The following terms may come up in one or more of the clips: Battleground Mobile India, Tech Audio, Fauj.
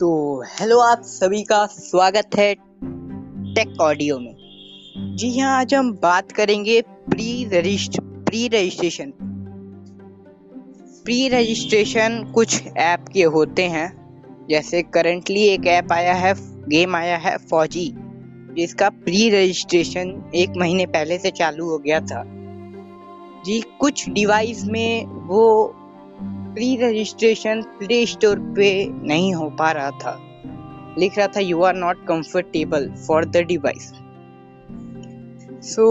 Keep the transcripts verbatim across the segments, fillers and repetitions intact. तो हेलो आप सभी का स्वागत है टेक ऑडियो में। जी हाँ, आज हम बात करेंगे pre regist pre registration pre registration कुछ ऐप के होते हैं। जैसे करंटली एक ऐप आया है, गेम आया है फौजी, जिसका प्री रजिस्ट्रेशन एक महीने पहले से चालू हो गया था। जी, कुछ डिवाइस में वो प्री रजिस्ट्रेशन प्ले स्टोर पे नहीं हो पा रहा था। लिख रहा था you are not comfortable for the device. So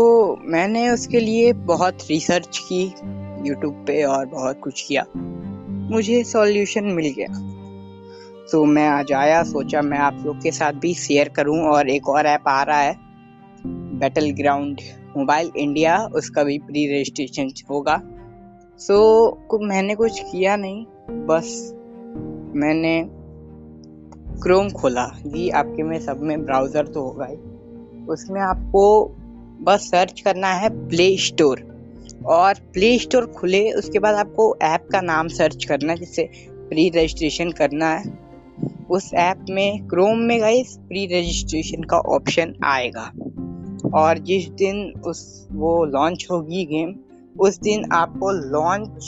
मैंने उसके लिए बहुत रिसर्च की यूट्यूब पे और बहुत कुछ किया, मुझे सॉल्यूशन मिल गया। सो so, मैं आज आया, सोचा मैं आप लोग के साथ भी शेयर करूं। और एक और ऐप आ रहा है बैटल ग्राउंड मोबाइल इंडिया, उसका भी प्री रजिस्ट्रेशन होगा। सो so, मैंने कुछ किया नहीं, बस मैंने क्रोम खोला। जी, आपके में सब में ब्राउज़र तो होगा ही, उसमें आपको बस सर्च करना है प्ले स्टोर। और प्ले स्टोर खुले उसके बाद आपको ऐप का नाम सर्च करना है जिससे प्री रजिस्ट्रेशन करना है। उस ऐप में क्रोम में गए, प्री रजिस्ट्रेशन का ऑप्शन आएगा। और जिस दिन उस वो लॉन्च होगी गेम, उस दिन आपको लॉन्च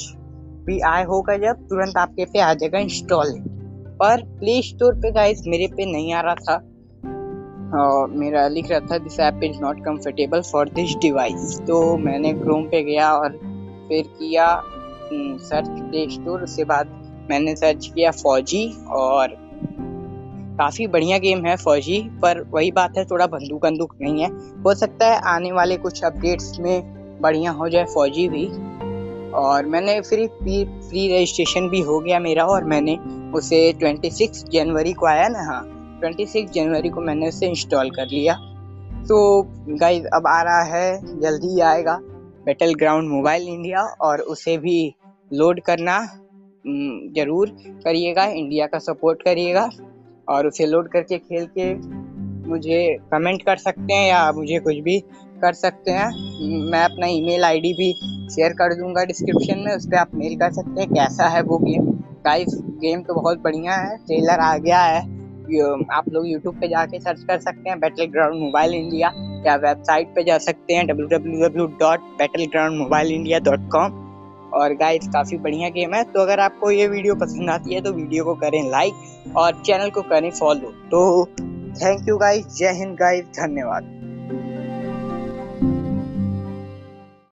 भी आए होगा, जब तुरंत आपके पे आ जाएगा इंस्टॉल। पर प्ले स्टोर पे गाइस मेरे पे नहीं आ रहा था, और मेरा लिख रहा था this app is not comfortable for this device. तो मैंने क्रोम पे गया और फिर किया सर्च प्ले स्टोर। उसके बाद मैंने सर्च किया फौजी, और काफ़ी बढ़िया गेम है फौजी। पर वही बात है, थोड़ा बंदूक बंदूक नहीं है। हो सकता है आने वाले कुछ अपडेट्स में बढ़िया हो जाए फौजी भी। और मैंने फिर प्री रजिस्ट्रेशन भी हो गया मेरा, और मैंने उसे छब्बीस जनवरी को आया ना, हाँ छब्बीस जनवरी को मैंने उसे इंस्टॉल कर लिया। तो गाइस अब आ रहा है, जल्दी आएगा बैटल ग्राउंड मोबाइल इंडिया, और उसे भी लोड करना ज़रूर करिएगा। इंडिया का सपोर्ट करिएगा, और उसे लोड करके खेल के मुझे कमेंट कर सकते हैं या मुझे कुछ भी कर सकते हैं। मैं अपना ईमेल आईडी भी शेयर कर दूंगा डिस्क्रिप्शन में, उस पर आप मेल कर सकते हैं कैसा है वो गेम। गाइस गेम तो बहुत बढ़िया है, ट्रेलर आ गया है, आप लोग यूट्यूब पे जाके सर्च कर सकते हैं बैटल ग्राउंड मोबाइल इंडिया, या वेबसाइट पे जा सकते हैं W W W dot battle ground mobile India dot com. और गाइस काफ़ी बढ़िया गेम है। तो अगर आपको ये वीडियो पसंद आती है तो वीडियो को करें लाइक और चैनल को करें फॉलो। तो थैंक यू गाइस, जय हिंद गाइस, धन्यवाद।